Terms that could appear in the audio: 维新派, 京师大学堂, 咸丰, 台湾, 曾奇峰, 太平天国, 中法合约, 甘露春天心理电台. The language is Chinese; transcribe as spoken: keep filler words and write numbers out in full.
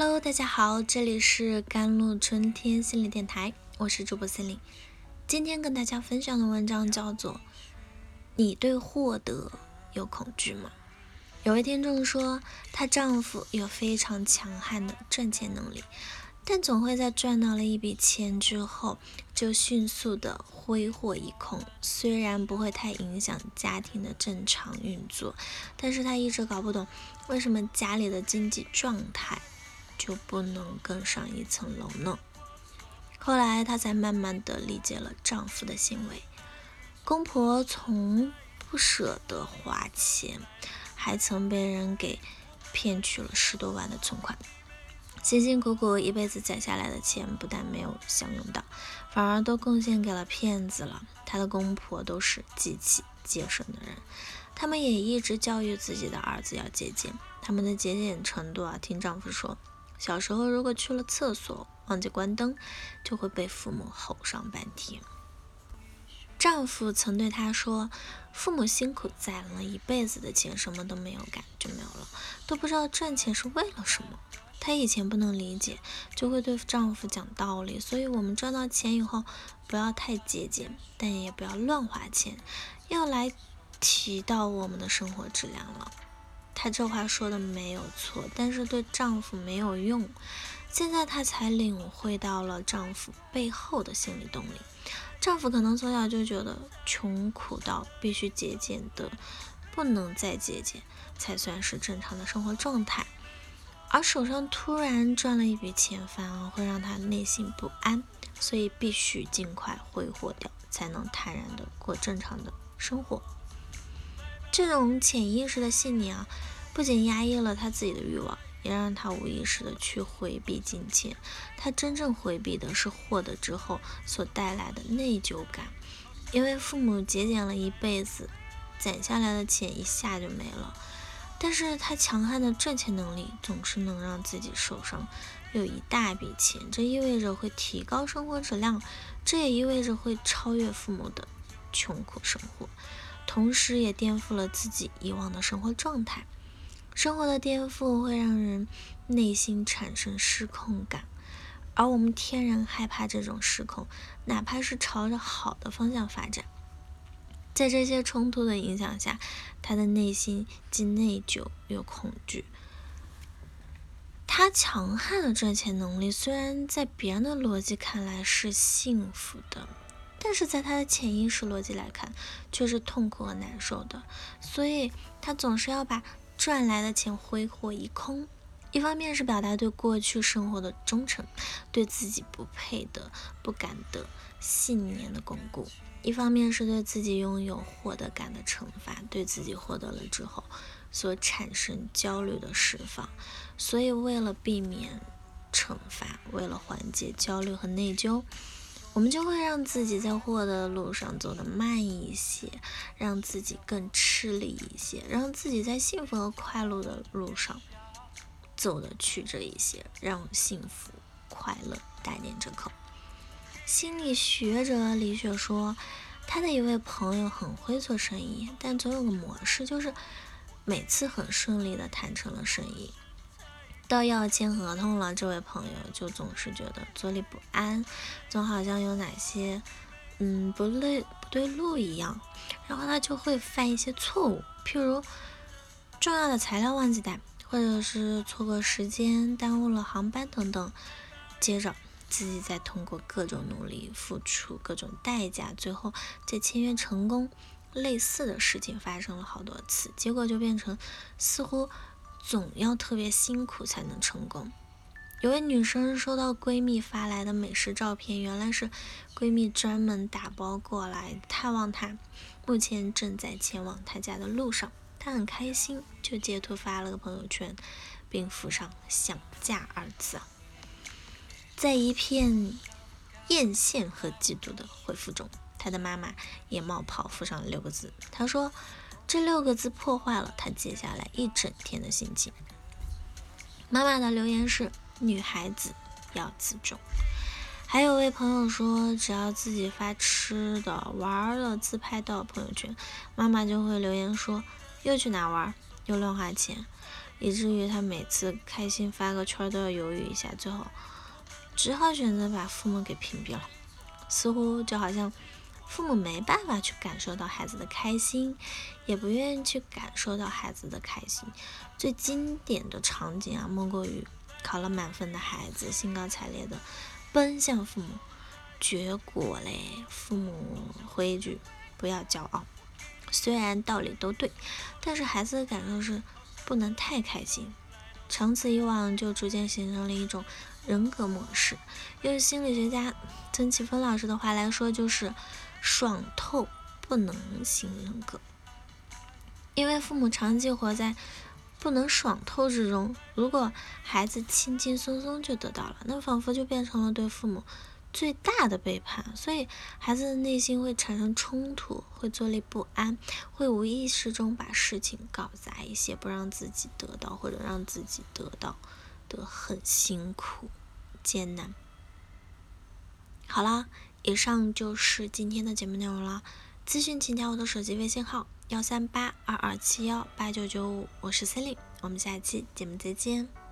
Hello， 大家好，这里是甘露春天心理电台，我是主播心灵。今天跟大家分享的文章叫做你对获得有恐惧吗？有位听众说，她丈夫有非常强悍的赚钱能力，但总会在赚到了一笔钱之后就迅速的挥霍一空，虽然不会太影响家庭的正常运作，但是她一直搞不懂为什么家里的经济状态就不能更上一层楼呢？后来她才慢慢的理解了丈夫的行为。公婆从不舍得花钱，还曾被人给骗去了十多万的存款，辛辛苦苦一辈子攒下来的钱不但没有享用到，反而都贡献给了骗子了。她的公婆都是极其节省的人，他们也一直教育自己的儿子要节俭。他们的节俭程度啊，听丈夫说，小时候如果去了厕所忘记关灯，就会被父母吼上半天。丈夫曾对她说，父母辛苦攒了一辈子的钱什么都没有干就没有了，都不知道赚钱是为了什么。她以前不能理解，就会对丈夫讲道理，所以我们赚到钱以后不要太节俭，但也不要乱花钱，要来提到我们的生活质量了。她这话说的没有错，但是对丈夫没有用。现在她才领会到了丈夫背后的心理动力。丈夫可能从小就觉得穷苦到必须节俭的不能再节俭才算是正常的生活状态，而手上突然赚了一笔钱反而会让她内心不安，所以必须尽快挥霍掉，才能坦然的过正常的生活。这种潜意识的信念啊，不仅压抑了她自己的欲望，也让她无意识的去回避金钱。她真正回避的是获得之后所带来的内疚感，因为父母节俭了一辈子，攒下来的钱一下就没了。但是她强悍的赚钱能力总是能让自己手上有一大笔钱，这意味着会提高生活质量，这也意味着会超越父母的穷苦生活，同时也颠覆了自己以往的生活状态。生活的颠覆会让人内心产生失控感，而我们天然害怕这种失控，哪怕是朝着好的方向发展。在这些冲突的影响下，她的内心既内疚又恐惧。她强悍的赚钱能力虽然在别人的逻辑看来是幸福的，但是在她的潜意识逻辑来看却是痛苦和难受的，所以她总是要把赚来的钱挥霍一空。一方面是表达对过去生活的忠诚，对自己不配的、不敢的信念的巩固；一方面是对自己拥有获得感的惩罚，对自己获得了之后所产生焦虑的释放。所以为了避免惩罚，为了缓解焦虑和内疚，我们就会让自己在获得的路上走得慢一些，让自己更吃力一些，让自己在幸福和快乐的路上走得曲折一些，让幸福快乐打点折扣。心理学者李雪说，她的一位朋友很会做生意，但总有个模式，就是每次很顺利的谈成了生意，到要签合同了，这位朋友就总是觉得坐立不安，总好像有哪些嗯不对不对路一样，然后他就会犯一些错误，譬如重要的材料忘记带，或者是错过时间，耽误了航班等等。接着自己再通过各种努力，付出各种代价，最后再签约成功。类似的事情发生了好多次，结果就变成似乎总要特别辛苦才能成功。有位女生收到闺蜜发来的美食照片，原来是闺蜜专门打包过来探望她，目前正在前往她家的路上。她很开心，就截图发了个朋友圈，并附上想嫁二字。在一片艳羡和嫉妒的回复中，她的妈妈也冒泡附上六个字，她说这六个字破坏了她接下来一整天的心情。妈妈的留言是，女孩子要自重。还有位朋友说，只要自己发吃的、玩的自拍到朋友圈，妈妈就会留言说又去哪玩，又乱花钱。以至于他每次开心发个圈都要犹豫一下，最后只好选择把父母给屏蔽了。似乎就好像父母没办法去感受到孩子的开心，也不愿意去感受到孩子的开心。最经典的场景啊，莫过于考了满分的孩子兴高采烈的奔向父母，结果嘞，父母回一句不要骄傲。虽然道理都对，但是孩子的感受是不能太开心。长此以往，就逐渐形成了一种人格模式。用心理学家曾奇峰老师的话来说，就是爽透不能型人格。因为父母长期活在不能爽透之中，如果孩子轻轻松松就得到了，那仿佛就变成了对父母最大的背叛，所以孩子的内心会产生冲突，会坐立不安，会无意识中把事情搞砸一些，不让自己得到，或者让自己得到得很辛苦艰难。好了，以上就是今天的节目内容了。咨询请加我的手机微信号幺三八二二七幺八九九五，我是森林，我们下期节目再见。